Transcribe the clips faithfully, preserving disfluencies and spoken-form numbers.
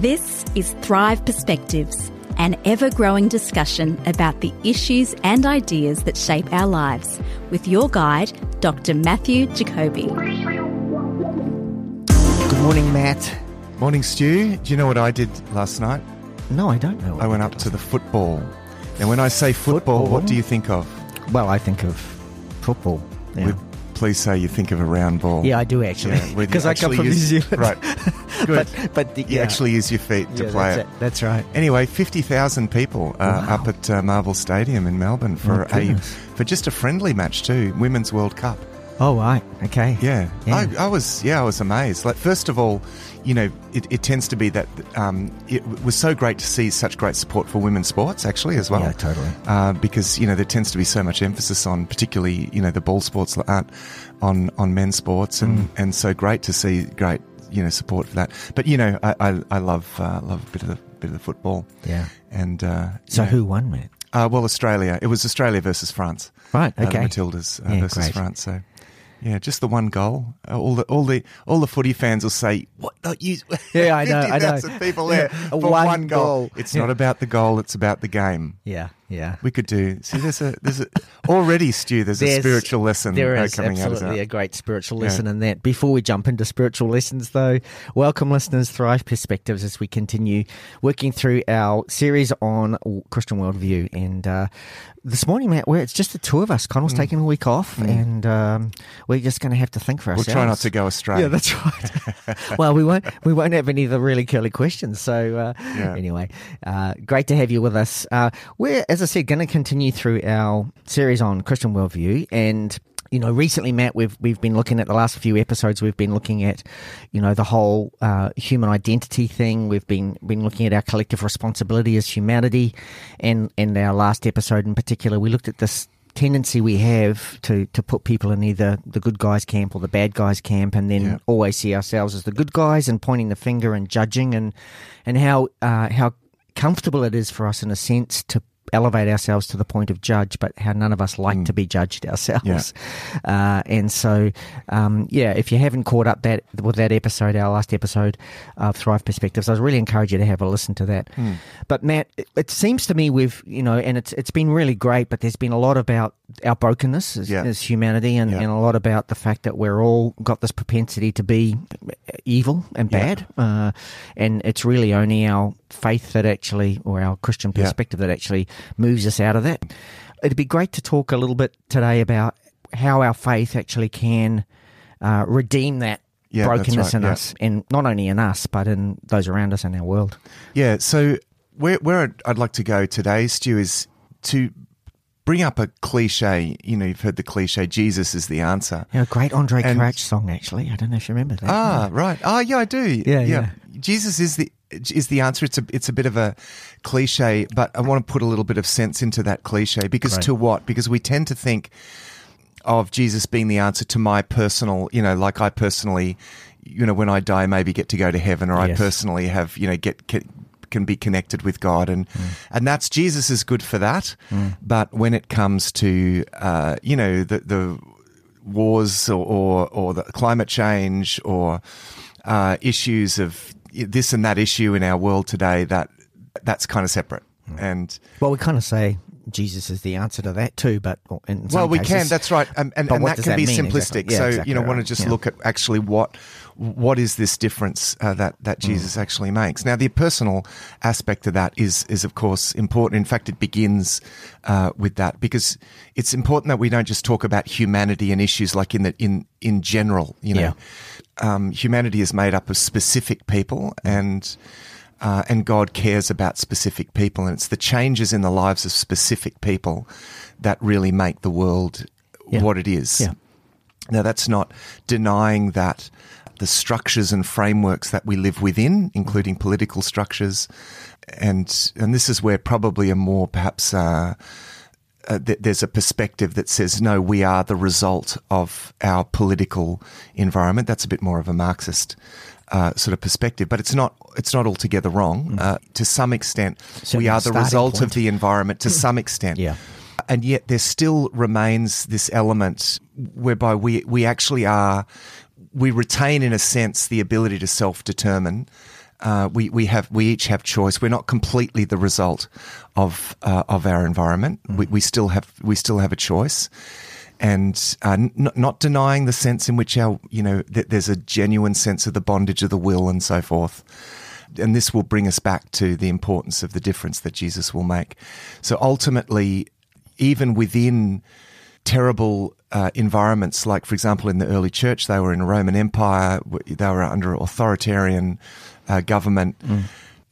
This is Thrive Perspectives, an ever-growing discussion about the issues and ideas that shape our lives, with your guide, Doctor Matthew Jacoby. Good morning, Matt. Morning, Stu. Do you know what I did last night? No, I don't know. What I went up to the football. And when I say football, football, what do you think of? Well, I think of football. Yeah. With Please say you think of a round ball. Yeah, I do actually, because yeah, I come from use, New Zealand. Right, good. But, but the, yeah. You actually use your feet to yeah, play that's it. it. That's right. Anyway, fifty thousand people uh, wow. up at uh, Marvel Stadium in Melbourne for oh, a for just a friendly match too, Women's World Cup. Oh right, okay. Yeah, yeah. I, I was yeah I was amazed. Like first of all, you know, it, it tends to be that um, it was so great to see such great support for women's sports actually as well. Yeah, totally. Uh, because, you know, there tends to be so much emphasis on particularly, you know, the ball sports that aren't on, on men's sports and, mm. and so great to see great, you know, support for that. But, you know, I, I, I love uh, love a bit of the bit of the football. Yeah. And uh, so you know, who won, man? Uh, well, Australia. It was Australia versus France. Right, okay. Uh, the Matildas uh, yeah, versus great. France, so... Yeah, just the one goal. All the all the all the footy fans will say, "What? Not you?" Yeah, I know. I know. fifty thousand people there yeah, for one, one goal. goal. It's yeah. not about the goal; it's about the game. Yeah, yeah. We could do. See, there's a there's a, already, Stu. There's, there's a spiritual lesson. There is coming absolutely out of a great spiritual lesson yeah. in that. Before we jump into spiritual lessons, though, welcome listeners, Thrive Perspectives, as we continue working through our series on Christian worldview. And uh, this morning, Matt, we're, it's just the two of us. Connell's mm. taking a week off, mm. and um, we're just going to have to think for ourselves. We'll try not to go astray. Yeah, that's right. Well, we won't. We won't have any of the really curly questions. So uh, yeah. anyway, uh, great to have you with us. Uh, we're, as I said, going to continue through our series on Christian worldview, and you know, recently, Matt, we've we've been looking at the last few episodes. We've been looking at, you know, the whole uh, human identity thing. We've been been looking at our collective responsibility as humanity, and and our last episode in particular, we looked at this tendency we have to, to put people in either the good guys camp or the bad guys camp, and then yeah. always see ourselves as the good guys and pointing the finger and judging, and and how uh, how comfortable it is for us in a sense to elevate ourselves to the point of judge, but how none of us like mm. to be judged ourselves. Yeah. Uh, and so, um, yeah, if you haven't caught up that with that episode, our last episode of Thrive Perspectives, I really encourage you to have a listen to that. Mm. But Matt, it, it seems to me we've, you know, and it's it's been really great, but there's been a lot about our brokenness as, yeah. as humanity, and, yeah. and a lot about the fact that we're all got this propensity to be evil and yeah. bad. Uh, and it's really only our faith that actually, or our Christian perspective yeah. that actually moves us out of that. It'd be great to talk a little bit today about how our faith actually can uh, redeem that yeah, brokenness right. in yeah. us, and not only in us, but in those around us and our world. Yeah, so where, where I'd like to go today, Stu, is to bring up a cliche. You know, you've heard the cliche, Jesus is the answer. Yeah, a great Andre Crouch song, actually. I don't know if you remember that. Ah, right. Ah, yeah, I do. Yeah, yeah. yeah. Jesus is the is the answer. It's a it's a bit of a cliche, but I want to put a little bit of sense into that cliche, because right. to what? Because we tend to think of Jesus being the answer to my personal, you know, like I personally, you know, when I die, maybe get to go to heaven, or yes. I personally have, you know, get, get can be connected with God, and mm. and that's Jesus is good for that. Mm. But when it comes to, uh, you know, the the wars or or, or the climate change or uh, issues of this and that issue in our world today, that that's kind of separate. And well, we kind of say Jesus is the answer to that too, but in some well, we cases, can. That's right, um, and, and that can that be mean, simplistic. Exactly. Yeah, so exactly you know, right. want to just yeah. look at actually what what is this difference uh, that that Jesus mm. actually makes. Now, the personal aspect of that is is of course important. In fact, it begins uh, with that, because it's important that we don't just talk about humanity and issues like in the in in general. You know, yeah. um, humanity is made up of specific people and. Uh, and God cares about specific people, and it's the changes in the lives of specific people that really make the world yeah. what it is. Yeah. Now, that's not denying that the structures and frameworks that we live within, including political structures, and and this is where probably a more perhaps uh, uh, th- there's a perspective that says, no, we are the result of our political environment. That's a bit more of a Marxist Uh, sort of perspective, but it's not it's not altogether wrong. Mm. Uh, to some extent, so we are the result point. of the environment to some extent. Yeah. And yet there still remains this element whereby we, we actually are, we retain in a sense the ability to self-determine uh, we we have we each have choice. We're not completely the result of uh, of our environment. Mm-hmm. We, we still have we still have a choice. And uh, n- not denying the sense in which our, you know, th- there's a genuine sense of the bondage of the will and so forth. And this will bring us back to the importance of the difference that Jesus will make. So ultimately, even within terrible uh, environments, like, for example, in the early church, they were in the Roman Empire, they were under authoritarian uh, government mm.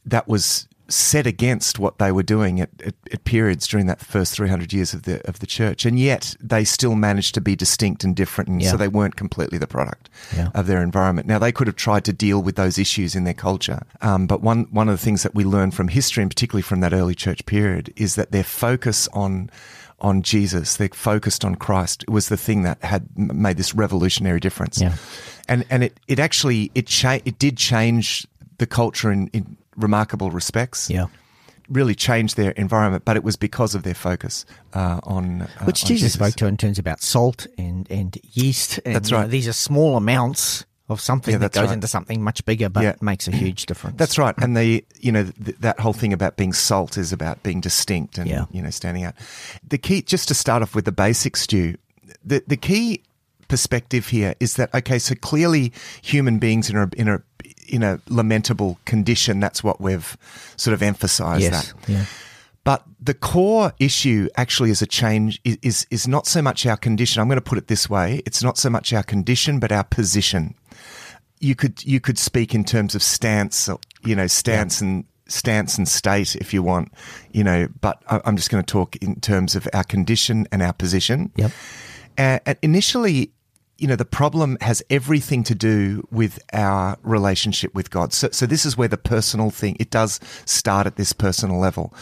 that was set against what they were doing at, at, at periods during that first three hundred years of the of the church. And yet they still managed to be distinct and different, and yeah. so they weren't completely the product yeah. of their environment. Now, they could have tried to deal with those issues in their culture, um, but one, one of the things that we learn from history, and particularly from that early church period, is that their focus on on Jesus, their focus on Christ, was the thing that had made this revolutionary difference. Yeah. And and it, it actually, it, cha- it did change the culture in, in remarkable respects, yeah, really changed their environment, but it was because of their focus uh, on uh, which on Jesus, Jesus spoke to in terms about salt and, and yeast. And, that's right. You know, these are small amounts of something yeah, that goes right. into something much bigger, but yeah. makes a huge difference. That's right. And the you know th- that whole thing about being salt is about being distinct and yeah. you know standing out. The key, just to start off with the basics, Stu, the the key perspective here is that okay, so clearly human beings in a in a in a lamentable condition. That's what we've sort of emphasised yes, that. Yeah. But the core issue actually is a change, is, is not so much our condition. I'm going to put it this way. It's not so much our condition, but our position. You could you could speak in terms of stance, you know, stance yeah. and stance and state if you want, you know, but I'm just going to talk in terms of our condition and our position. Yep. Uh, and initially, you know, the problem has everything to do with our relationship with God. So, so this is where the personal thing, it does start at this personal level,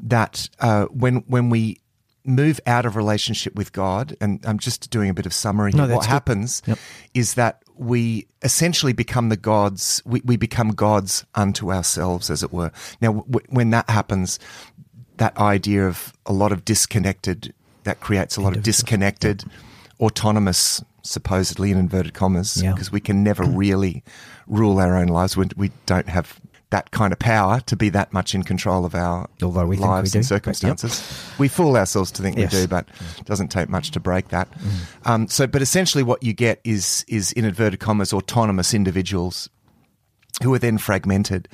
that uh, when when we move out of relationship with God, and I'm just doing a bit of summary here, no, what good. happens yep. is that we essentially become the gods, we, we become gods unto ourselves, as it were. Now, w- when that happens, that idea of a lot of disconnected, that creates a lot of disconnected, yeah. autonomous, supposedly in inverted commas, yeah. because we can never really rule our own lives. We, we don't have that kind of power to be that much in control of our Although we lives think we do, and circumstances. Yep. We fool ourselves to think yes. we do, but it doesn't take much to break that. Mm. Um, so, but essentially what you get is, is in inverted commas, autonomous individuals who are then fragmented.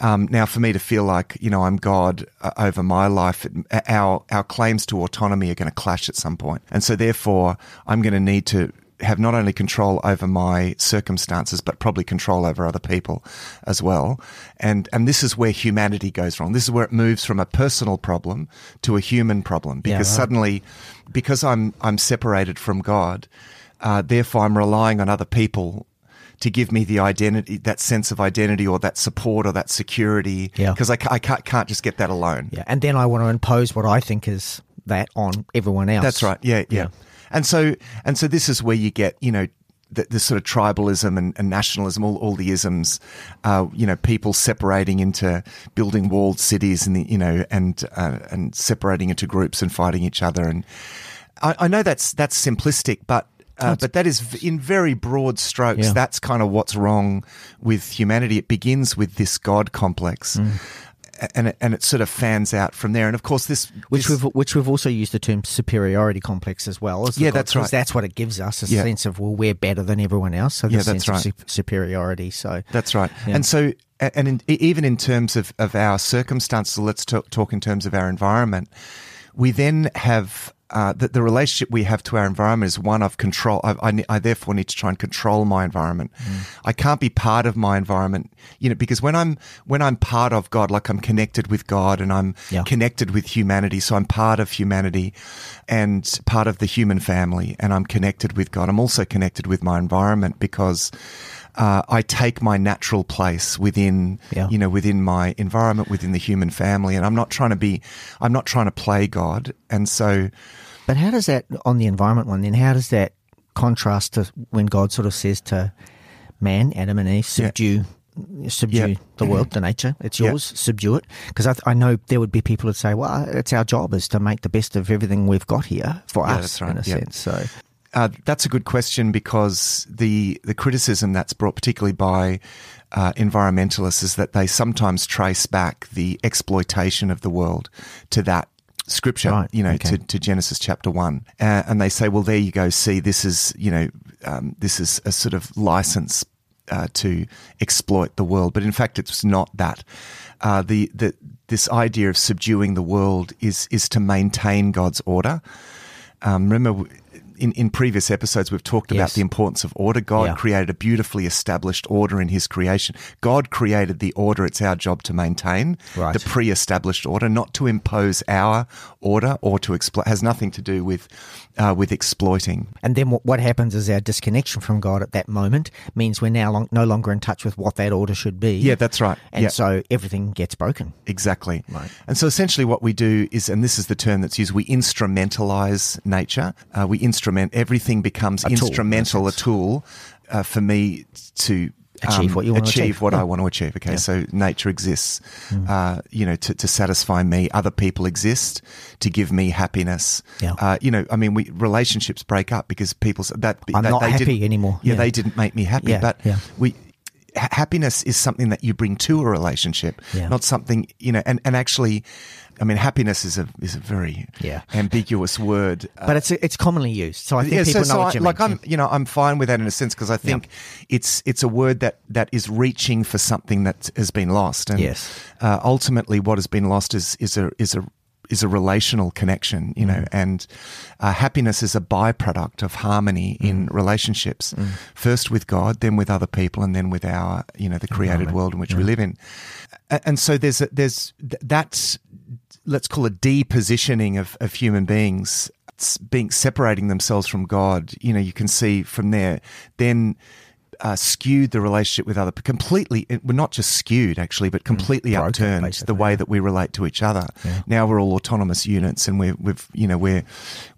Um, now, for me to feel like, you know, I'm God uh, over my life, our our claims to autonomy are going to clash at some point. And so, therefore, I'm going to need to have not only control over my circumstances, but probably control over other people as well. And and this is where humanity goes wrong. This is where it moves from a personal problem to a human problem, because yeah, right. suddenly, because I'm I'm separated from God, uh, therefore I'm relying on other people to give me the identity, that sense of identity or that support or that security, because yeah. I, I can't, can't just get that alone. Yeah, and then I want to impose what I think is that on everyone else. That's right, yeah, yeah. yeah. And so, and so, this is where you get, you know, the, the sort of tribalism and, and nationalism, all, all the isms, uh, you know, people separating into building walled cities, and the, you know, and uh, and separating into groups and fighting each other. And I, I know that's that's simplistic, but uh, but that is in very broad strokes. Yeah. That's kind of what's wrong with humanity. It begins with this God complex. Mm. And it, and it sort of fans out from there. And of course, this which this, we've which we've also used the term superiority complex as well. Yeah, that's right. Because that's what it gives us a yeah. sense of, well, we're better than everyone else. So the yeah, that's sense right. of su- superiority. So that's right. Yeah. And so, and in, even in terms of, of our circumstances, let's talk, talk in terms of our environment. We then have uh, the, the relationship we have to our environment is one of control. I, I, I therefore need to try and control my environment. Mm. I can't be part of my environment, you know, because when I'm when I'm part of God, like I'm connected with God and I'm yeah. connected with humanity, so I'm part of humanity and part of the human family, and I'm connected with God. I'm also connected with my environment because Uh, I take my natural place within, yeah. you know, within my environment, within the human family, and I'm not trying to be, I'm not trying to play God, and so. But how does that on the environment one? Then how does that contrast to when God sort of says to man, Adam and Eve, subdue, yeah. subdue yeah. the world, the nature, it's yours, yeah. subdue it? Because I, I know there would be people who'd say, well, it's our job is to make the best of everything we've got here for yeah, us, that's right. in a yeah. sense. So. Uh, that's a good question, because the the criticism that's brought, particularly by uh, environmentalists, is that they sometimes trace back the exploitation of the world to that scripture, right, you know, okay. to, to Genesis chapter one. Uh, and they say, well, there you go, see, this is, you know, um, this is a sort of license uh, to exploit the world. But in fact, it's not that. Uh, the, the this idea of subduing the world is is to maintain God's order. Um, remember, in, in previous episodes, we've talked yes. about the importance of order. God yeah. created a beautifully established order in his creation. God created the order. It's our job to maintain right. the pre-established order, not to impose our order or to exploit. Has nothing to do with uh, with exploiting. And then what, what happens is our disconnection from God at that moment means we're now long, no longer in touch with what that order should be. Yeah, that's right. And yeah. so everything gets broken. Exactly. Right. And so essentially what we do is, and this is the term that's used, we instrumentalize nature. Uh, we instrumentalize. Everything becomes a tool, instrumental, a tool uh, for me to um, achieve what you want achieve to achieve. What yeah. I want to achieve. Okay, yeah. so nature exists, mm. uh, you know, to, to satisfy me. Other people exist to give me happiness. Yeah. Uh, you know, I mean, we relationships break up because people say that I'm that, not they happy anymore. Yeah, yeah, they didn't make me happy. Yeah. But yeah. we. Happiness is something that you bring to a relationship, yeah. not something, you know, and, and actually, I mean, happiness is a is a very yeah. ambiguous word. But uh, it's it's commonly used. So I think yeah, people so, know so what I, you like mean. I'm, you know, I'm fine with that in a sense, because I think yep. it's it's a word that, that is reaching for something that has been lost. And yes. uh, ultimately what has been lost is, is a is a is a relational connection, you know, mm. and uh, happiness is a byproduct of harmony mm. in relationships, mm. first with God, then with other people, and then with our, you know, the created world in which yeah. we live in. And so there's a, there's th- that's, let's call it depositioning of, of human beings, it's being separating themselves from God. You know, you can see from there, then Uh, skewed the relationship with other, but completely, we're not just skewed actually, but completely mm, upturned basically. The way that we relate to each other. Yeah. Now we're all autonomous units, and we're, we've, you know, we're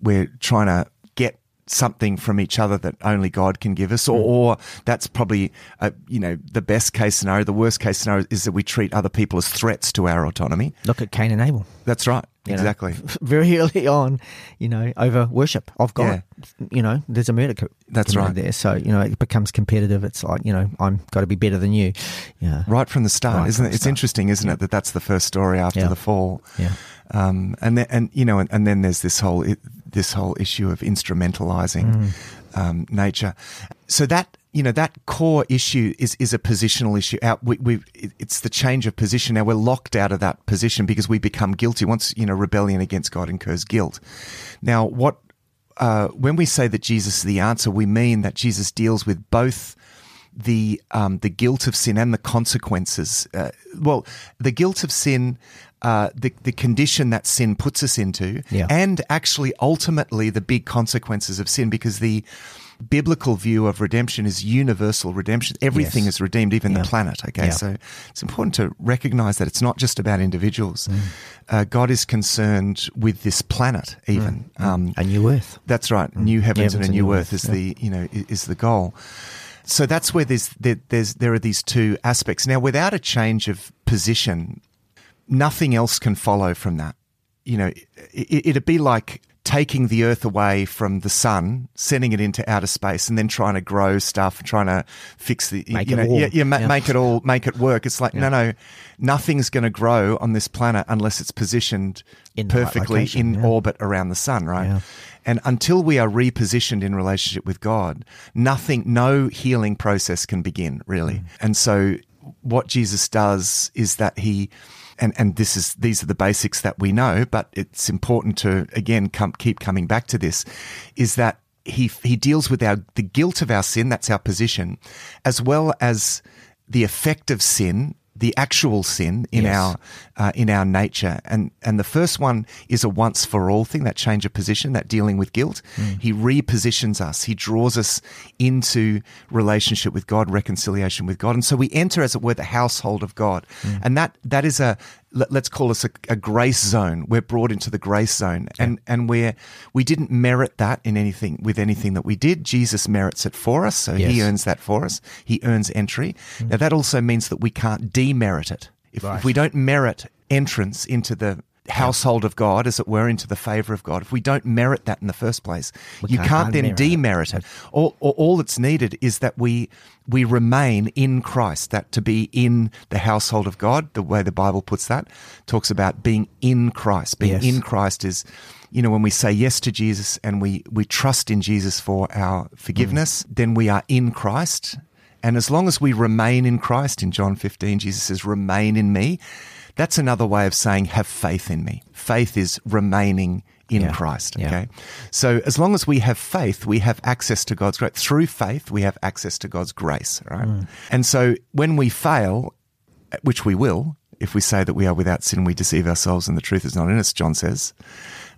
we're trying to get something from each other that only God can give us, or, mm. or that's probably, a, you know, the best case scenario. The worst case scenario is that we treat other people as threats to our autonomy. Look at Cain and Abel. That's right. You exactly. know, very early on, you know, over worship of God, yeah. you know, there's a murder co- that's right there. So, you know, it becomes competitive. It's like, you know, I'm got to be better than you. Yeah. Right from the start, right isn't it? It's start. interesting, isn't yeah. it, that that's the first story after yeah. the fall. Yeah. Um, and then, and you know, and, and then there's this whole it, this whole issue of instrumentalizing mm. um, nature. So that. You know, that core issue is is a positional issue. Out, we, we, it's the change of position. Now we're locked out of that position because we become guilty. Once, you know, rebellion against God incurs guilt. Now, what uh, when we say that Jesus is the answer, we mean that Jesus deals with both the um, the guilt of sin and the consequences. Uh, well, the guilt of sin. Uh, the, the condition that sin puts us into yeah. and actually ultimately the big consequences of sin, because the biblical view of redemption is universal redemption. Everything yes. is redeemed, even yeah. the planet. Okay, yeah. so it's important to recognize that it's not just about individuals. Mm. Uh, God is concerned with this planet even. Mm. Um, a new earth. That's right. Mm. New heavens, heavens and a new earth, earth is yeah. the you know is the goal. So that's where there's there, there's there are these two aspects. Now, without a change of position, nothing else can follow from that. You know, it, it'd be like taking the earth away from the sun, sending it into outer space, and then trying to grow stuff, trying to fix the, make you know, yeah, yeah, yeah. make it all, make it work. It's like, yeah. no, no, nothing's going to grow on this planet unless it's positioned in perfectly right in yeah. orbit around the sun, right? Yeah. And until we are repositioned in relationship with God, nothing, no healing process can begin, really. Mm. And so what Jesus does is that he... And and this is these are the basics that we know, but it's important to again come, keep coming back to this, is that he he deals with our the guilt of our sin, that's our position, as well as the effect of sin, the actual sin in yes. our uh, in our nature. And and the first one is a once for all thing, that change of position, that dealing with guilt. Mm. He repositions us. He draws us into relationship with God, reconciliation with God. And so we enter, as it were, the household of God. Mm. And that that is a, let's call us a, a grace zone. We're brought into the grace zone. Yeah. And and we're, we didn't merit that in anything with anything that we did. Jesus merits it for us, so yes. he earns that for us. He earns entry. Mm. Now, that also means that we can't demerit it. If, right. if we don't merit entrance into the household of God, as it were, into the favour of God, if we don't merit that in the first place, we you can't, can't then demerit it. it. All, all that's needed is that we we remain in Christ, that to be in the household of God, the way the Bible puts that, talks about being in Christ. Being yes. in Christ is, you know, when we say yes to Jesus and we, we trust in Jesus for our forgiveness, mm. then we are in Christ. And as long as we remain in Christ, in John fifteen, Jesus says, remain in me. That's another way of saying have faith in me. Faith is remaining in yeah, Christ, okay? Yeah. So as long as we have faith, we have access to God's grace. Through faith, we have access to God's grace, right? Mm. And so when we fail, which we will, if we say that we are without sin, we deceive ourselves and the truth is not in us, John says.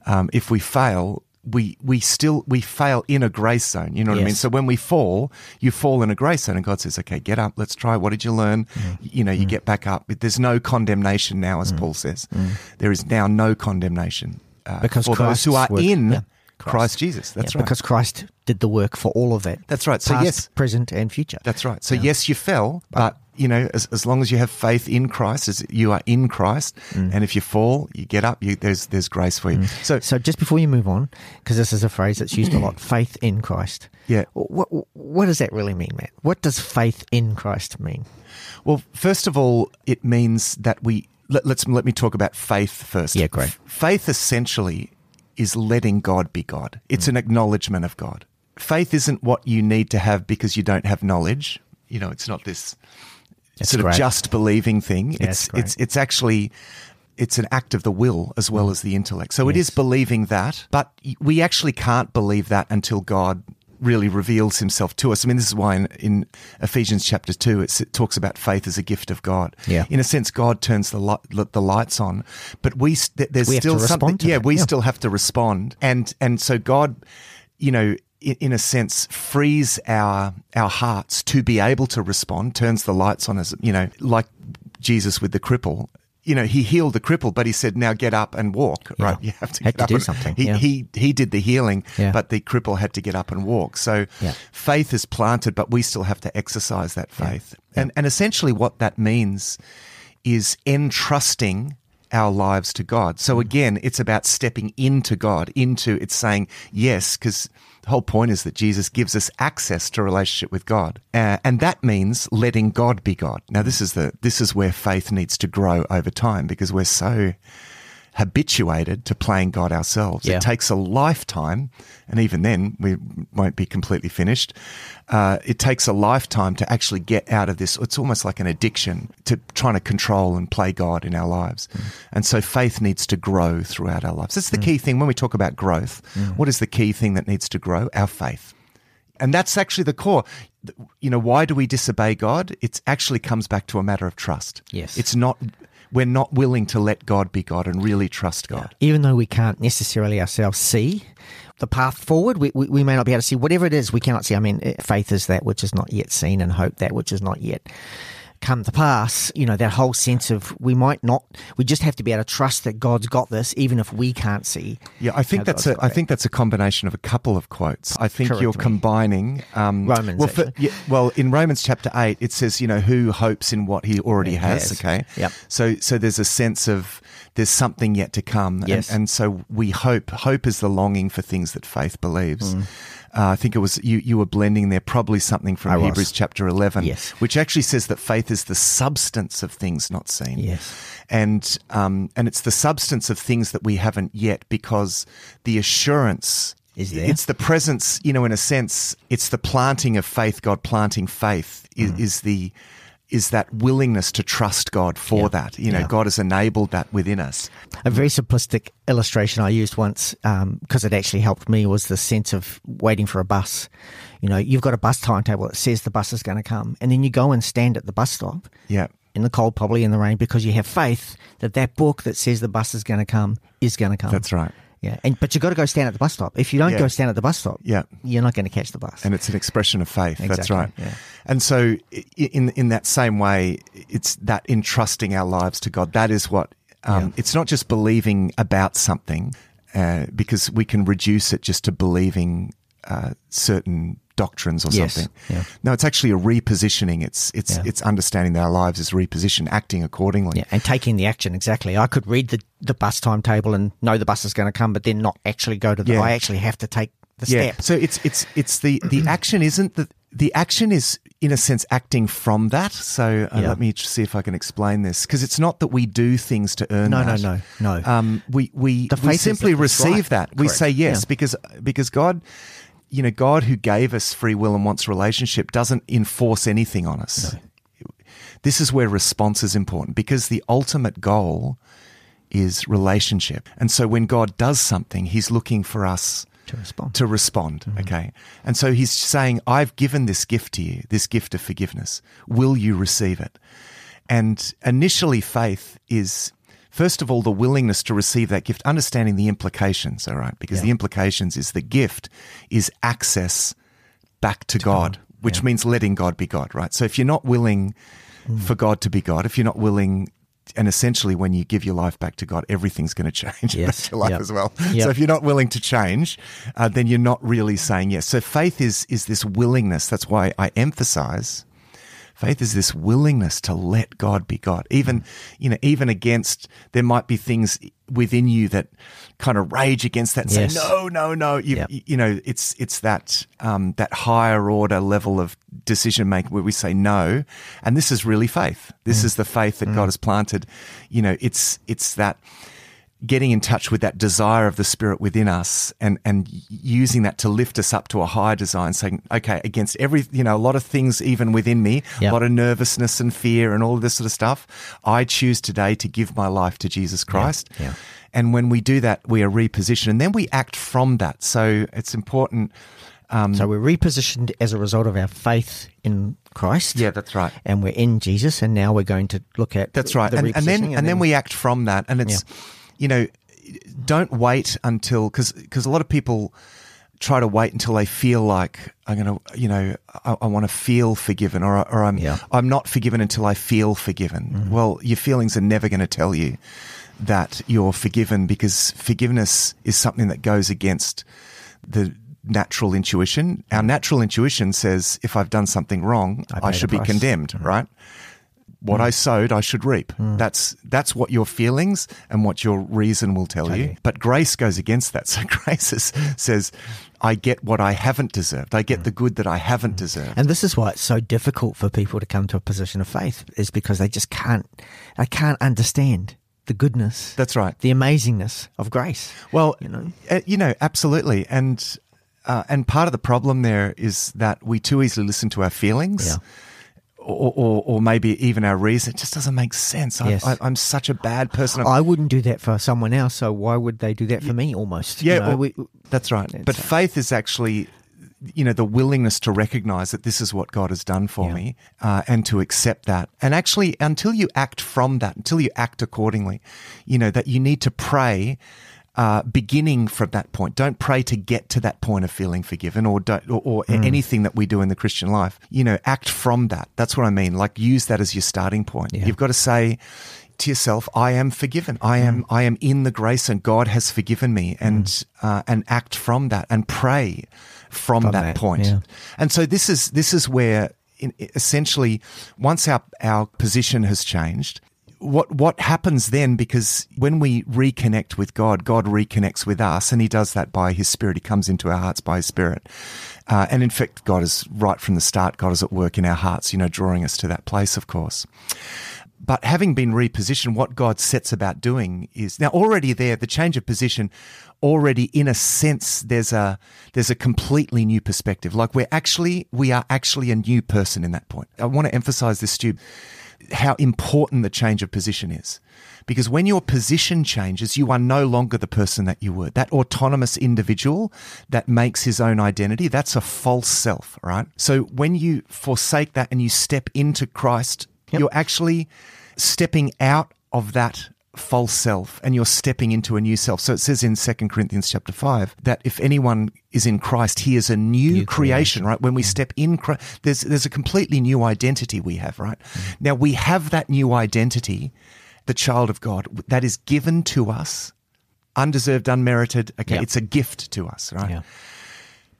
Um, if we fail, we we still we fail in a grace zone, you know what yes. I mean? So when we fall, you fall in a grace zone and God says, okay, get up, let's try. What did you learn? Mm. You know, you mm. get back up. There's no condemnation now, as mm. Paul says. Mm. There is now no condemnation uh, because for Christ's those who are work. in yeah. Christ. Christ Jesus. That's yeah, right. Because Christ did the work for all of that. That's right. So past, yes. present and future. That's right. So yeah. yes, you fell, but you know, as, as long as you have faith in Christ, as you are in Christ, mm. and if you fall, you get up, you, there's there's grace for you. Mm. So so just before you move on, because this is a phrase that's used a lot, faith in Christ. Yeah. What, what does that really mean, Matt? What does faith in Christ mean? Well, first of all, it means that we, let, let's, let me talk about faith first. Yeah, great. Faith essentially is letting God be God. It's mm. an acknowledgement of God. Faith isn't what you need to have because you don't have knowledge. You know, it's not this... It's sort great. of just believing thing. Yeah, it's it's it's actually it's an act of the will as well mm. as the intellect. So yes. it is believing that, but we actually can't believe that until God really reveals himself to us. I mean, this is why in, in Ephesians chapter two, it's, it talks about faith as a gift of God. Yeah. In a sense, God turns the light, the lights on, but we th- there's we still something. Yeah, that. we yeah. still have to respond, and and so God, you know. in a sense, frees our our hearts to be able to respond, turns the lights on us, you know, like Jesus with the cripple. You know, he healed the cripple, but he said, now get up and walk, yeah. right? You have to had get to up do and, something. He, yeah. he, he did the healing, yeah. but the cripple had to get up and walk. So yeah. faith is planted, but we still have to exercise that faith. Yeah. Yeah. And, and essentially what that means is entrusting our lives to God. So again, it's about stepping into God, into it's saying yes, because the whole point is that Jesus gives us access to a relationship with God, uh, and that means letting God be God. Now, this is the this is where faith needs to grow over time because we're so habituated to playing God ourselves. Yeah. It takes a lifetime, and even then, we won't be completely finished. Uh, it takes a lifetime to actually get out of this. It's almost like an addiction to trying to control and play God in our lives. Mm. And so faith needs to grow throughout our lives. That's the mm. key thing. When we talk about growth, mm. what is the key thing that needs to grow? Our faith. And that's actually the core. You know, why do we disobey God? It actually comes back to a matter of trust. Yes. It's not... We're not willing to let God be God and really trust God. Even though we can't necessarily ourselves see the path forward, we, we, we may not be able to see whatever it is we cannot see. I mean, faith is that which is not yet seen and hope that which is not yet come to pass. You know, that whole sense of we might not, we just have to be able to trust that God's got this, even if we can't see. Yeah, I think that's a, I think that's a combination of a couple of quotes. I think Correct you're me. combining um, Romans. Well, for, yeah, well, in Romans chapter eight, it says, you know, who hopes in what he already has. has. Okay, yep. So so there's a sense of there's something yet to come, yes. and, and so we hope. Hope is the longing for things that faith believes. Mm. Uh, I think it was you, you were blending there probably something from I Hebrews was. chapter eleven, yes. which actually says that faith is the substance of things not seen. Yes. And um, and it's the substance of things that we haven't yet because the assurance is there. It's the presence, you know, in a sense, it's the planting of faith, God planting faith is, mm. is the... is that willingness to trust God for yeah. that. You know, yeah. God has enabled that within us. A very simplistic illustration I used once, because um, it actually helped me, was the sense of waiting for a bus. You know, you've got a bus timetable that says the bus is going to come, and then you go and stand at the bus stop yeah. in the cold, probably in the rain, because you have faith that that book that says the bus is going to come is going to come. That's right. Yeah, and but you've got to go stand at the bus stop. If you don't yeah. go stand at the bus stop, yeah. you're not going to catch the bus. And it's an expression of faith. Exactly. That's right. Yeah. And so in in that same way, it's that entrusting our lives to God. That is what um, yeah. – it's not just believing about something uh, because we can reduce it just to believing uh, certain doctrines or yes. something. Yeah. No, it's actually a repositioning. It's it's yeah. it's understanding that our lives is repositioned, acting accordingly. Yeah, and taking the action, exactly. I could read the, the bus timetable and know the bus is going to come, but then not actually go to the yeah. – I actually have to take the yeah. step. So it's it's it's the, the action isn't the, – the action is – in a sense, acting from that. So uh, yeah. let me see if I can explain this, because it's not that we do things to earn no, that. No, no, no, no. Um, we we, we simply receive right. that. Correct. We say yes yeah. because because God, you know, God who gave us free will and wants relationship doesn't enforce anything on us. No. This is where response is important, because the ultimate goal is relationship. And so when God does something, he's looking for us To respond. To respond, mm-hmm. okay. And so he's saying, I've given this gift to you, this gift of forgiveness. Will you receive it? And initially, faith is, first of all, the willingness to receive that gift, understanding the implications, all right? Because yeah. the implications is the gift is access back to, to God, God, which yeah. means letting God be God, right? So if you're not willing mm. for God to be God, if you're not willing... And essentially, when you give your life back to God, everything's going to change. Yes. That's your life yep. as well. Yep. So if you're not willing to change, uh, then you're not really saying yes. So faith is is this willingness. That's why I emphasize faith is this willingness to let God be God. Even, you know, even against, there might be things within you that kind of rage against that and yes. say, no, no, no. You, yep. you know, it's it's that um, that higher order level of decision making where we say no. And this is really faith. This mm. is the faith that mm. God has planted. You know, it's it's that getting in touch with that desire of the Spirit within us and, and using that to lift us up to a higher desire and saying, okay, against every, you know, a lot of things even within me, yep. a lot of nervousness and fear and all of this sort of stuff, I choose today to give my life to Jesus Christ. Yeah, yeah. And when we do that, we are repositioned and then we act from that. So it's important. Um, so we're repositioned as a result of our faith in Christ. Yeah, that's right. And we're in Jesus and now we're going to look at that's right. the and, repositioning. And then, and then, then we act from that and it's... Yeah. You know, don't wait until, because because a lot of people try to wait until they feel like I'm going to, you know, I, I want to feel forgiven, or or I'm yeah. I'm not forgiven until I feel forgiven. Mm. Well, your feelings are never going to tell you that you're forgiven, because forgiveness is something that goes against the natural intuition. Our natural intuition says if I've done something wrong, I, I should be condemned, mm. right? What mm. I sowed, I should reap. Mm. That's that's what your feelings and what your reason will tell okay. you. But grace goes against that. So grace is, says, I get what I haven't deserved. I get mm. the good that I haven't mm. deserved. And this is why it's so difficult for people to come to a position of faith, is because they just can't, they can't understand the goodness. That's right. The amazingness of grace. Well, you know, uh, you know absolutely. And, uh, and part of the problem there is that we too easily listen to our feelings. Yeah. Or, or, or maybe even our reason, it just doesn't make sense. I, yes. I, I'm such a bad person. I'm, I wouldn't do that for someone else, so why would they do that for yeah, me almost? Yeah, you know, well, we, that's right. That's but right. faith is actually, you know, the willingness to recognize that this is what God has done for yeah. me uh, and to accept that. And actually, until you act from that, until you act accordingly, you know, that you need to pray Uh, beginning from that point. Don't pray to get to that point of feeling forgiven or don't, or, or mm. anything that we do in the Christian life. You know, act from that. That's what I mean. Like, use that as your starting point. Yeah. You've got to say to yourself, I am forgiven. I am mm. I am in the grace and God has forgiven me, and mm. uh, and act from that and pray from, from that, that point. Yeah. And so this is this is where in, essentially once our, our position has changed, What what happens then, because when we reconnect with God, God reconnects with us, and he does that by his Spirit. He comes into our hearts by his Spirit. Uh, and in fact, God is right from the start, God is at work in our hearts, you know, drawing us to that place, of course. But having been repositioned, what God sets about doing is, now already there, the change of position, already in a sense, there's a there's a completely new perspective. Like we're actually, we are actually a new person in that point. I want to emphasize this, Stu. How important the change of position is. Because when your position changes, you are no longer the person that you were. That autonomous individual that makes his own identity, that's a false self, right? So when you forsake that and you step into Christ, yep. you're actually stepping out of that false self and you're stepping into a new self. So it says in Second Corinthians chapter five that if anyone is in Christ, he is a new, new creation, creation, right? When we yeah. step in Christ, there's, there's a completely new identity we have, right? Mm. Now we have that new identity, the child of God, that is given to us, undeserved, unmerited. Okay, yeah. it's a gift to us, right? Yeah.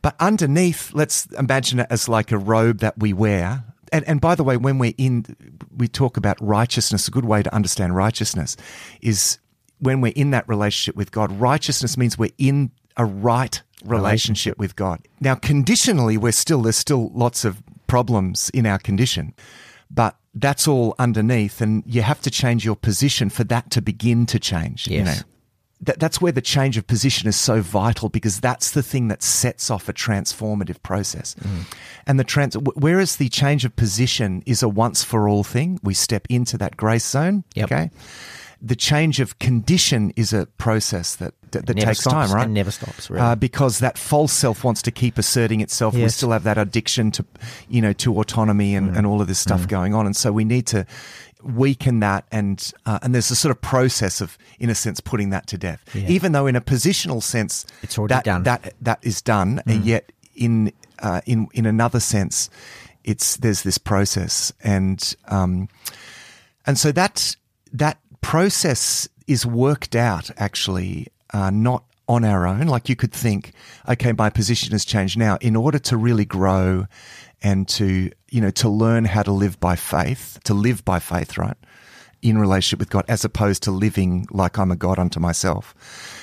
But underneath, let's imagine it as like a robe that we wear. And, and by the way, when we're in, we talk about righteousness. A good way to understand righteousness is when we're in that relationship with God. Righteousness means we're in a right relationship with God. Now, conditionally, we're still there's still lots of problems in our condition, but that's all underneath, and you have to change your position for that to begin to change. Yes. You know? That, that's where the change of position is so vital, because that's the thing that sets off a transformative process. Mm. And the trans, whereas the change of position is a once for all thing, we step into that grace zone. Yep. Okay, the change of condition is a process that that, that takes stops, time, right? And never stops, really, uh, because that false self wants to keep asserting itself. Yes. We still have that addiction to, you know, to autonomy and, mm. and all of this stuff mm. going on, and so we need to weaken that, and uh, and there's a sort of process of, in a sense, putting that to death. Yeah. Even though in a positional sense, it's already that, done. That that is done, mm. and yet in uh, in in another sense, it's there's this process, and um, and so that that process is worked out actually, uh, not on our own. Like you could think, okay, my position has changed now. In order to really grow and to, you know, to learn how to live by faith, to live by faith, right, in relationship with God, as opposed to living like I'm a God unto myself.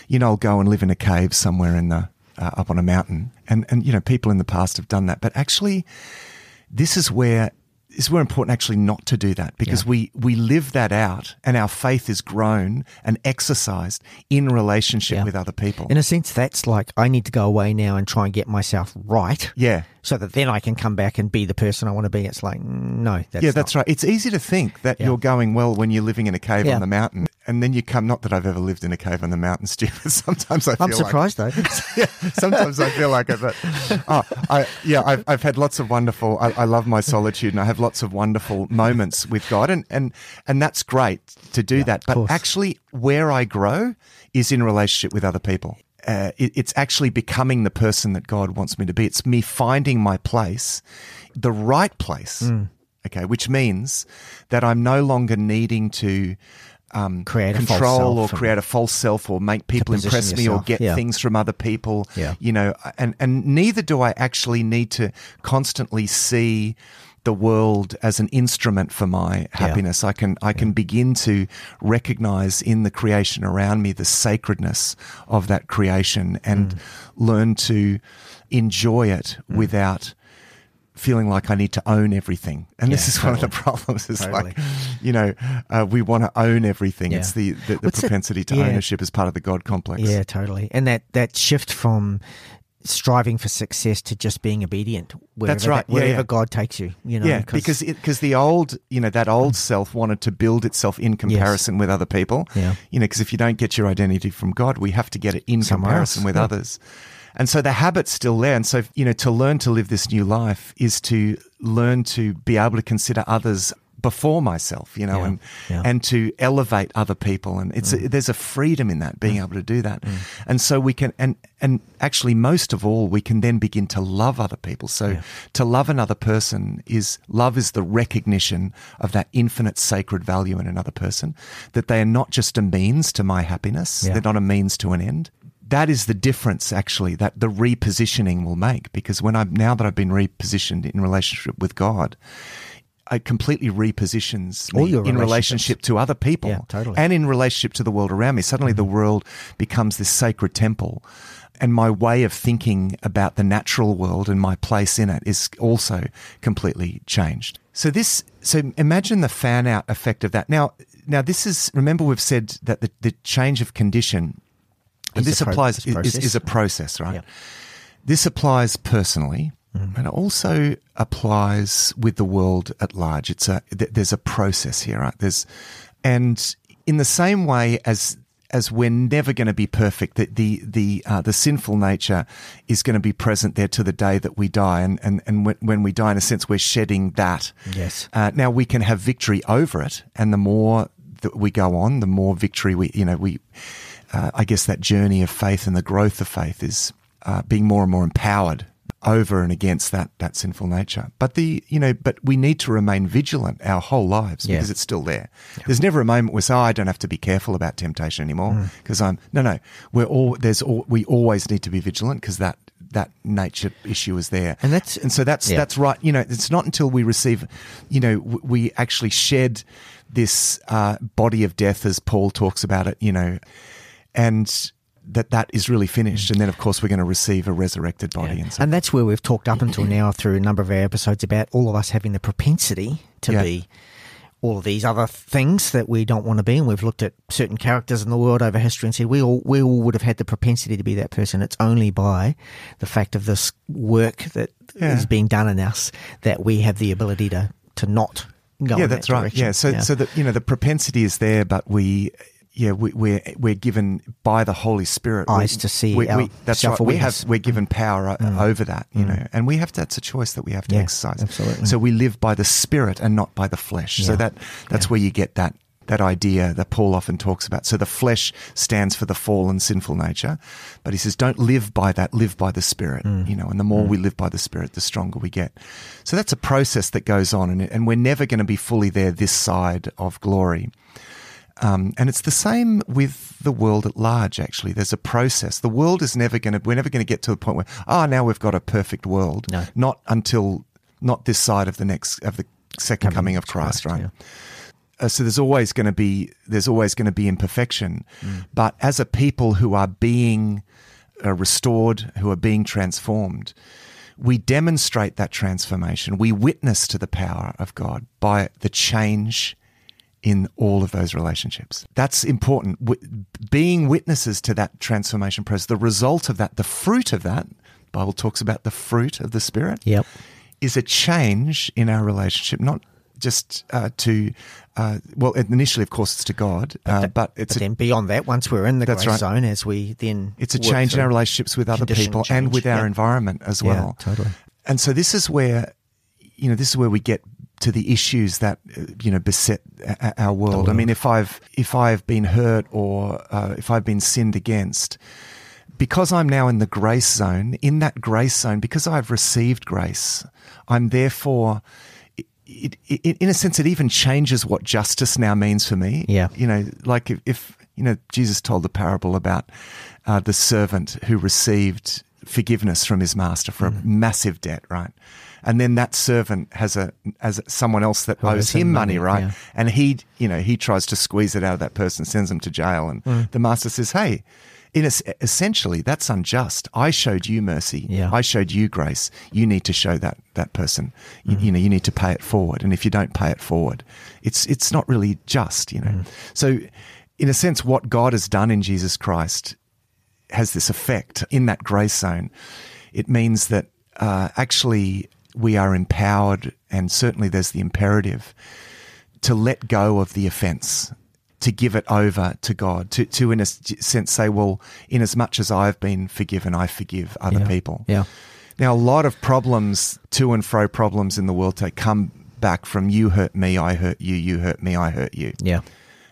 You know, I'll go and live in a cave somewhere in the uh, up on a mountain, and and you know, people in the past have done that. But actually, this is where this is where important actually not to do that, because yeah. we we live that out, and our faith is grown and exercised in relationship yeah. with other people. In a sense, that's like, I need to go away now and try and get myself right. Yeah. So that then I can come back and be the person I want to be. It's like, no, that's Yeah, that's not. right. It's easy to think that yeah. you're going well when you're living in a cave yeah. on the mountain, and then you come, not that I've ever lived in a cave on the mountain, Stupid. Sometimes I feel I'm surprised like, though. yeah, sometimes I feel like it, but oh, I, yeah, I've, I've had lots of wonderful, I, I love my solitude, and I have lots of wonderful moments with God, and, and, and that's great to do yeah, that. But actually where I grow is in relationship with other people. Uh, it, it's actually becoming the person that God wants me to be. It's me finding my place, the right place, mm. okay, which means that I'm no longer needing to um, create control or create a false self or make people impress me yourself. or get yeah. things from other people, yeah. you know, and, and neither do I actually need to constantly see the world as an instrument for my happiness. Yeah. I can I can yeah. begin to recognize in the creation around me the sacredness of that creation, and mm. learn to enjoy it mm. without feeling like I need to own everything. And yeah, this is totally. one of the problems. It's totally. like, you know, uh, we want to own everything. Yeah. It's the, the, the propensity it? to yeah. ownership is part of the God complex. Yeah, totally. And that, that shift from striving for success to just being obedient wherever, That's right. that, wherever yeah, yeah. God takes you. you know, yeah, because because the old, you know, that old self wanted to build itself in comparison yes. with other people. Yeah. You know, because if you don't get your identity from God, we have to get it in Somewhere comparison else. with yeah. others. And so the habit's still there. And so, you know, to learn to live this new life is to learn to be able to consider others before myself, you know, yeah, and yeah. and to elevate other people, and it's mm. a, there's a freedom in that, being able to do that, mm. and so we can, and and actually most of all, we can then begin to love other people. So yeah. to love another person is love is the recognition of that infinite sacred value in another person, that they are not just a means to my happiness, yeah. they're not a means to an end. That is the difference, actually, that the repositioning will make, because when I now that I've been repositioned in relationship with God, it completely repositions me in relationship to other people yeah, totally. and in relationship to the world around me. Suddenly mm-hmm. the world becomes this sacred temple, and my way of thinking about the natural world and my place in it is also completely changed. So this, so imagine the fan-out effect of that. Now, now this is, remember we've said that the, the change of condition, and this pro- applies, is, is a process, right? Yeah. This applies personally. And it also applies with the world at large. It's a th- there's a process here, right? There's, and in the same way as as we're never going to be perfect, that the the uh, the sinful nature is going to be present there to the day that we die, and and and when, when we die, in a sense, we're shedding that. Yes. Uh, now we can have victory over it, and the more that we go on, the more victory we, you know, we. Uh, I guess that journey of faith and the growth of faith is uh, being more and more empowered over and against that that sinful nature. But the you know, but we need to remain vigilant our whole lives, yeah. because it's still there. Yeah. There's never a moment where say, oh, I don't have to be careful about temptation anymore, because mm. I'm no no. We're all there's all, we always need to be vigilant, because that that nature issue is there. And that's and so that's yeah. that's right. You know, it's not until we receive, you know, w- we actually shed this uh, body of death, as Paul talks about it, you know, and that that is really finished. And then, of course, we're going to receive a resurrected body. Yeah. And, so. and that's where we've talked up until now through a number of our episodes about all of us having the propensity to yeah. be all of these other things that we don't want to be. And we've looked at certain characters in the world over history and said we all we all would have had the propensity to be that person. It's only by the fact of this work that yeah. is being done in us that we have the ability to, to not go yeah, in that's that direction. Yeah, that's right. Yeah, so, yeah. so that, you know, the propensity is there, but we... Yeah, we, we're we're given by the Holy Spirit eyes we, to see. We, our we, that's right. We have we're given power mm. over that, you mm. know, and we have. That's a choice that we have to yeah, exercise. Absolutely. So we live by the Spirit and not by the flesh. Yeah. So that that's yeah. where you get that that idea that Paul often talks about. So the flesh stands for the fallen, sinful nature, but he says, don't live by that. Live by the Spirit, mm. you know. And the more mm. we live by the Spirit, the stronger we get. So that's a process that goes on, and and we're never going to be fully there this side of glory. Um, and it's the same with the world at large, actually. There's a process. The world is never going to, we're never going to get to the point where, oh, now we've got a perfect world. No. Not until, not this side of the next, of the second coming, coming of Christ, Christ right? Yeah. Uh, so there's always going to be, there's always going to be imperfection. Mm. But as a people who are being uh, restored, who are being transformed, we demonstrate that transformation. We witness to the power of God by the change in all of those relationships. That's important. W- being witnesses to that transformation process, the result of that, the fruit of that, the Bible talks about the fruit of the Spirit, yep. is a change in our relationship, not just uh, to, uh, well, initially, of course, it's to God, but, uh, that, but it's but a, then beyond that, once we're in the grace right. zone, as we then it's a change in our relationships with other people change. and with our yep. environment as yeah, well. Totally. And so this is where, you know, this is where we get to the issues that, you know, beset our world. world. I mean, if I've if I've been hurt or uh, if I've been sinned against, because I'm now in the grace zone, in that grace zone, because I've received grace, I'm therefore, it, it, it, in a sense, it even changes what justice now means for me. Yeah. You know, like if, if you know, Jesus told the parable about uh, the servant who received forgiveness from his master for mm. a massive debt, right? And then that servant has a as someone else that Who owes him money, money right? Yeah. And he, you know, he tries to squeeze it out of that person, sends him to jail, and mm. the master says, "Hey, in a, essentially, that's unjust. I showed you mercy. Yeah. I showed you grace. You need to show that that person. Mm. You, you know, you need to pay it forward. And if you don't pay it forward, it's it's not really just, you know." Mm. So, in a sense, what God has done in Jesus Christ has this effect in that grace zone. It means that uh, actually. we are empowered, and certainly there's the imperative to let go of the offense, to give it over to God, to, to in a sense say, well, in as much as I've been forgiven, I forgive other yeah. people. Yeah. Now, a lot of problems, to and fro problems in the world today come back from you hurt me, I hurt you, you hurt me, I hurt you. Yeah.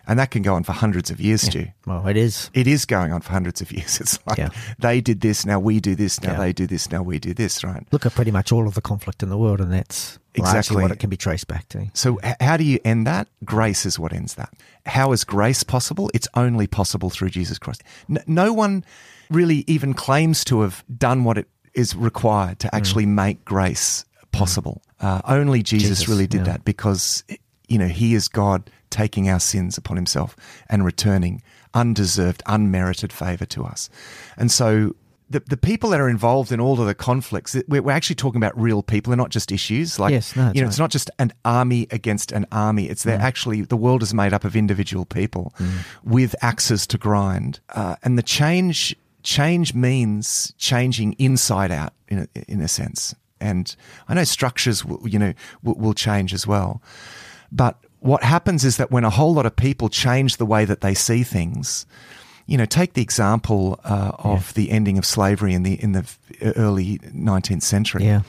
And that can go on for hundreds of years, yeah. Stu. Well, it is. It is going on for hundreds of years. It's like yeah. they did this, now we do this, now yeah. they do this, now we do this, right? Look at pretty much all of the conflict in the world, and that's exactly what it can be traced back to. So h- how do you end that? Grace is what ends that. How is grace possible? It's only possible through Jesus Christ. N- no one really even claims to have done what it is required to actually mm. make grace possible. Mm. Uh, only Jesus, Jesus really did yeah. that, because you know, he is God taking our sins upon himself and returning undeserved, unmerited favour to us. And so the the people that are involved in all of the conflicts, we're, we're actually talking about real people and not just issues. Like, yes, no, you know, right. it's not just an army against an army. It's they're mm. actually, the world is made up of individual people mm. with axes to grind. Uh, and the change change means changing inside out, in a, in a sense. And I know structures, will, you know, will, will change as well. But what happens is that when a whole lot of people change the way that they see things, you know, take the example uh, of yeah. the ending of slavery in the in the early nineteenth century. Yeah.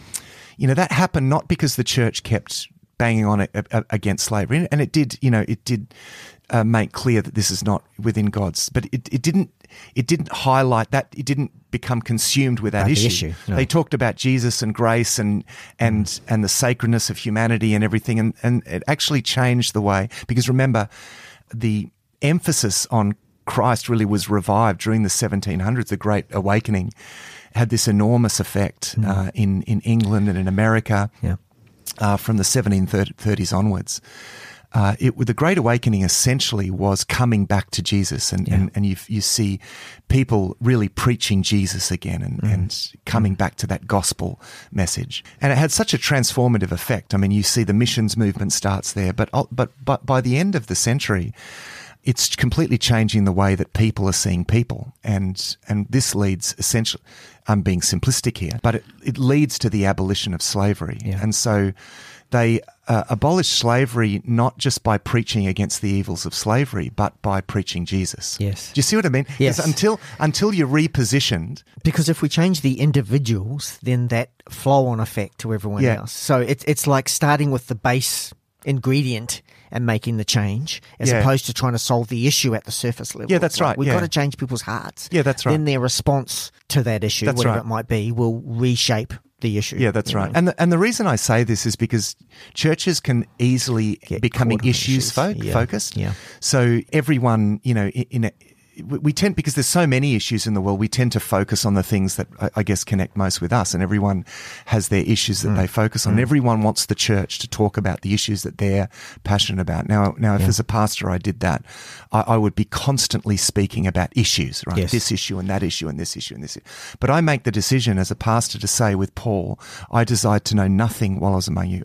You know, that happened not because the church kept banging on it, uh, against slavery, and it did. You know, it did uh, make clear that this is not within God's, but it, it didn't. It didn't highlight that. It didn't become consumed with that Not issue. issue no. They talked about Jesus and grace and and mm. and the sacredness of humanity and everything, and, and it actually changed the way. Because remember, the emphasis on Christ really was revived during the seventeen hundreds, the Great Awakening, had this enormous effect mm. uh, in, in England and in America yeah. uh, from the seventeen thirties onwards. Uh, it, the Great Awakening essentially was coming back to Jesus, and, yeah. and, and you, you see people really preaching Jesus again and, mm. and coming mm. back to that gospel message. And it had such a transformative effect. I mean, you see the missions movement starts there, but but, but by the end of the century, it's completely changing the way that people are seeing people. And and this leads essentially, I'm being simplistic here, but it, it leads to the abolition of slavery. Yeah. And so they uh, abolished slavery not just by preaching against the evils of slavery, but by preaching Jesus. Yes. Do you see what I mean? Yes. Until, until you're repositioned. Because if we change the individuals, then that flow-on effect to everyone yeah. else. So it, it's like starting with the base ingredient and making the change as yeah. opposed to trying to solve the issue at the surface level. Yeah, that's like, right. We've yeah. got to change people's hearts. Yeah, that's right. Then their response to that issue, that's whatever right. it might be, will reshape the issue. Yeah, that's right. Know? And the, and the reason I say this is because churches can easily Get becoming issues, issues. Fo- yeah. focused. Yeah. So everyone, you know, in a, we tend, because there's so many issues in the world, we tend to focus on the things that I guess connect most with us, and everyone has their issues that mm. they focus on. Mm. Everyone wants the church to talk about the issues that they're passionate about. Now, now, if yeah. as a pastor I did that, I, I would be constantly speaking about issues, right? Yes. This issue and that issue and this issue and this issue. But I make the decision as a pastor to say with Paul, I desired to know nothing while I was among you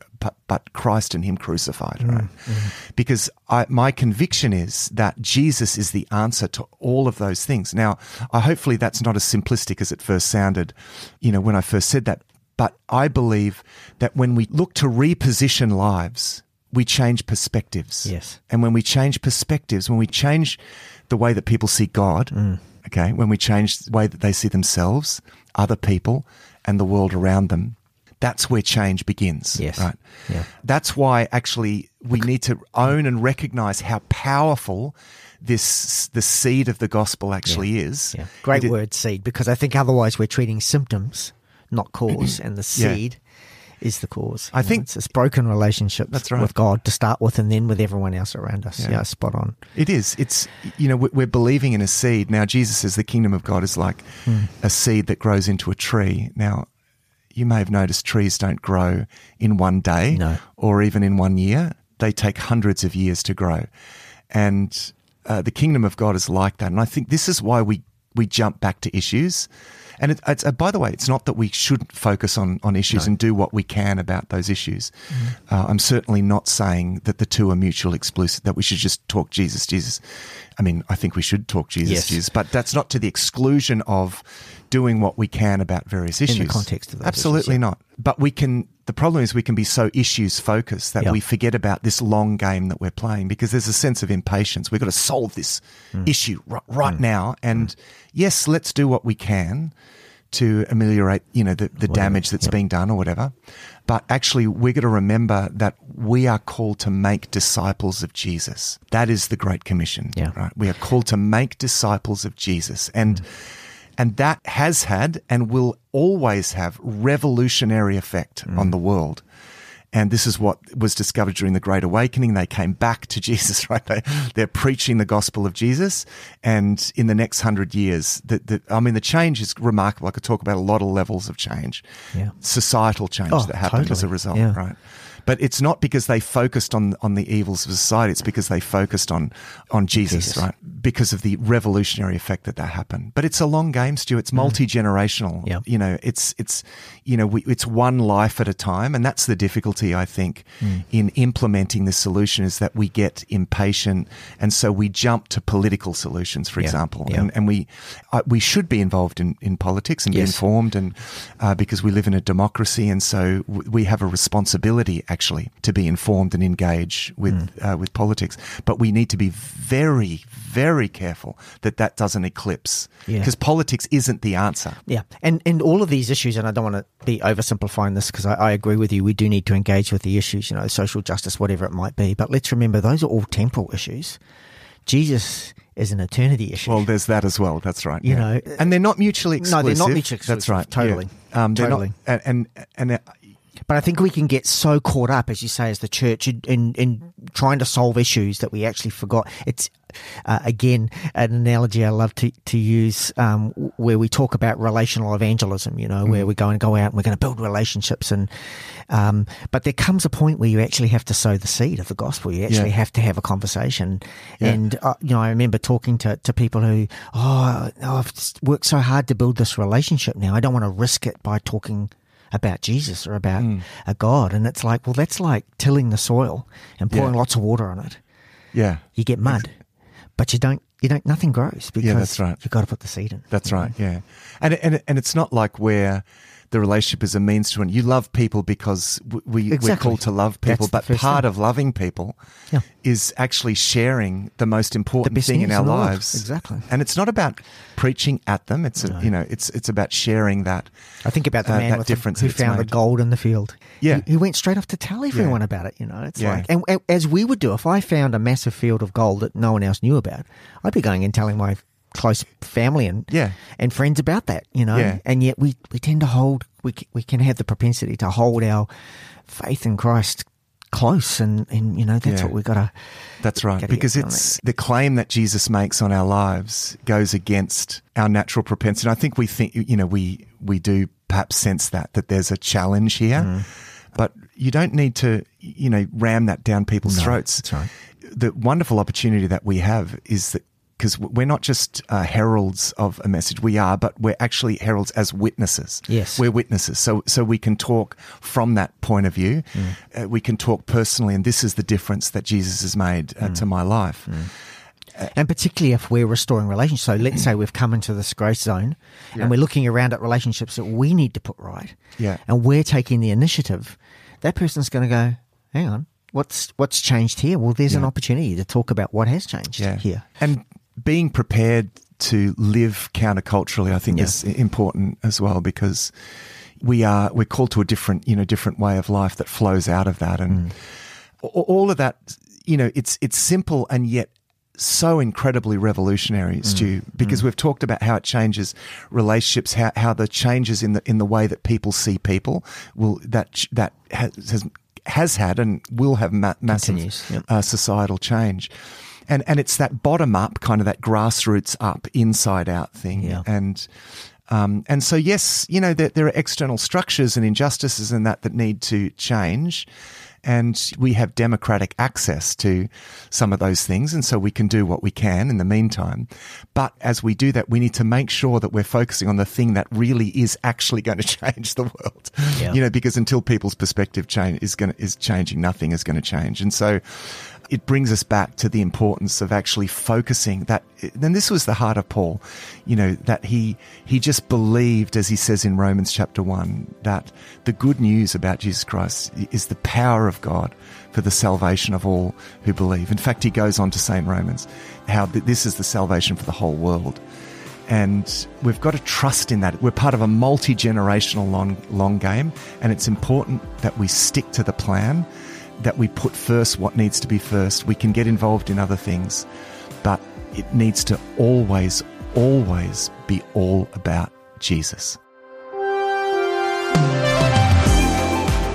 but Christ and Him crucified, right? Mm-hmm. Because I, my conviction is that Jesus is the answer to all of those things. Now, I, hopefully that's not as simplistic as it first sounded, you know, when I first said that, but I believe that when we look to reposition lives, we change perspectives. Yes. And when we change perspectives, when we change the way that people see God, mm. okay, when we change the way that they see themselves, other people, and the world around them, that's where change begins. Yes. Right? Yeah. That's why actually we need to own and recognize how powerful this the seed of the gospel actually yeah. is. Yeah. Great it, word, seed, because I think otherwise we're treating symptoms, not cause, and the seed yeah. is the cause. I you think know, it's, it's broken relationships that's right. with God to start with, and then with everyone else around us. Yeah. yeah, spot on. It is. It's you know we're believing in a seed. Now Jesus says the kingdom of God is like mm. a seed that grows into a tree. Now, you may have noticed trees don't grow in one day no. or even in one year. They take hundreds of years to grow. And uh, the kingdom of God is like that. And I think this is why we, we jump back to issues. And it, it's, uh, by the way, it's not that we shouldn't focus on, on issues no. and do what we can about those issues. Mm-hmm. Uh, I'm certainly not saying that the two are mutually exclusive, that we should just talk Jesus, Jesus. I mean, I think we should talk Jesus, yes. Jesus, but that's not to the exclusion of doing what we can about various issues. In the context of those Absolutely issues, yeah. not. But we can, the problem is we can be so issues focused that yep. we forget about this long game that we're playing because there's a sense of impatience. We've got to solve this mm. issue right, right mm. now. And mm. yes, let's do what we can to ameliorate, you know, the, the damage that's yep. being done or whatever. But actually, we're going to remember that we are called to make disciples of Jesus. That is the Great Commission, yeah. right? We are called to make disciples of Jesus. And mm. and that has had and will always have revolutionary effect mm. on the world. And this is what was discovered during the Great Awakening. They came back to Jesus, right? They, they're preaching the gospel of Jesus. And in the next hundred years, the, the, I mean, the change is remarkable. I could talk about a lot of levels of change, yeah. societal change oh, that happened totally. As a result, yeah. right? But it's not because they focused on, on the evils of society. It's because they focused on, on Jesus, Jesus, right? Because of the revolutionary effect that that happened. But it's a long game, Stu. It's multi-generational. Mm. Yeah. You know, it's, it's, you know, we, it's one life at a time. And that's the difficulty, I think, mm. in implementing this solution is that we get impatient. And so we jump to political solutions, for yeah. example. Yeah. And, and we uh, we should be involved in, in politics and yes. be informed and uh, because we live in a democracy. And so w- we have a responsibility actually, to be informed and engage with mm. uh, with politics. But we need to be very, very careful that that doesn't eclipse, because yeah. politics isn't the answer. Yeah, and and all of these issues, and I don't want to be oversimplifying this, because I, I agree with you, we do need to engage with the issues, you know, social justice, whatever it might be. But let's remember, those are all temporal issues. Jesus is an eternity issue. Well, there's that as well. That's right. You yeah. know, and they're not mutually exclusive. No, they're not mutually exclusive. That's right. Totally. Yeah. Um, totally. Not, and, and, and uh, But I think we can get so caught up, as you say, as the church in, in, in trying to solve issues that we actually forgot. It's, uh, again, an analogy I love to, to use um, where we talk about relational evangelism, you know, mm. where we go and go out and we're going to build relationships. And um, but there comes a point where you actually have to sow the seed of the gospel. You actually yeah. have to have a conversation. Yeah. And, uh, you know, I remember talking to, to people who, oh, oh, I've worked so hard to build this relationship now. I don't want to risk it by talking about Jesus or about mm. a God. And it's like, well, that's like tilling the soil and pouring yeah. lots of water on it. Yeah. You get mud, but you don't, you don't, nothing grows because yeah, that's right. you've got to put the seed in. That's right. Know? Yeah. And, and, and it's not like where the relationship is a means to an end. You love people because we, exactly. we're called to love people, that's but part thing. Of loving people yeah. is actually sharing the most important the thing in our in lives. Exactly. And it's not about preaching at them. It's, no. a, you know, it's, it's about sharing that. I think about the uh, man with the, who found made. the gold in the field. Yeah. He, he went straight off to tell everyone yeah. about it, you know, it's yeah. like, and, and as we would do, if I found a massive field of gold that no one else knew about, I'd be going and telling my close family and yeah. and friends about that, you know, yeah. and yet we, we tend to hold, we we can have the propensity to hold our faith in Christ close, and, and you know, that's yeah. what we've got to. That's right, because it's the claim that Jesus makes on our lives goes against our natural propensity. And I think we think, you know, we, we do perhaps sense that, that there's a challenge here, mm. but you don't need to, you know, ram that down people's no, throats. That's right. The wonderful opportunity that we have is that, because we're not just uh, heralds of a message, we are, but we're actually heralds as witnesses. Yes. We're witnesses. So so we can talk from that point of view. Mm. Uh, we can talk personally, and this is the difference that Jesus has made uh, mm. to my life. Mm. Uh, and particularly if we're restoring relationships. So let's say we've come into this grace zone yeah. and we're looking around at relationships that we need to put right. Yeah. And we're taking the initiative. That person's going to go, hang on, what's, what's changed here? Well, there's yeah. an opportunity to talk about what has changed yeah. here. And being prepared to live counterculturally, I think, yeah. is important as well, because we are we're called to a different, you know, different way of life that flows out of that, and mm. all of that. You know, it's it's simple and yet so incredibly revolutionary, mm. Stu, because mm. we've talked about how it changes relationships, how how the changes in the in the way that people see people will that that has has, has had and will have ma- massive yep. uh, societal change. And and it's that bottom up, kind of that grassroots up, inside out thing. Yeah. And um, and so, yes, you know, there, there are external structures and injustices and that that need to change. And we have democratic access to some of those things. And so we can do what we can in the meantime. But as we do that, we need to make sure that we're focusing on the thing that really is actually going to change the world. Yeah. You know, because until people's perspective change is going to, is changing, nothing is going to change. And so it brings us back to the importance of actually focusing that. Then this was the heart of Paul, you know, that he he just believed, as he says in Romans chapter one, that the good news about Jesus Christ is the power of God for the salvation of all who believe. In fact, he goes on to say in Romans how this is the salvation for the whole world. And we've got to trust in that. We're part of a multi-generational long, long game, and it's important that we stick to the plan, that we put first what needs to be first. We can get involved in other things, but it needs to always, always be all about Jesus.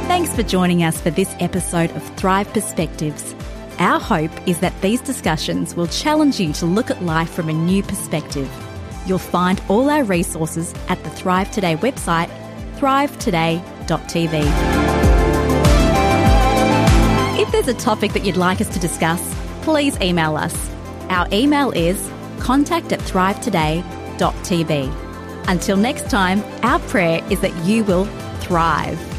Thanks for joining us for this episode of Thrive Perspectives. Our hope is that these discussions will challenge you to look at life from a new perspective. You'll find all our resources at the Thrive Today website, thrive today dot t v. If there's a topic that you'd like us to discuss, please email us. Our email is contact at thrive today dot t v. Until next time, our prayer is that you will thrive.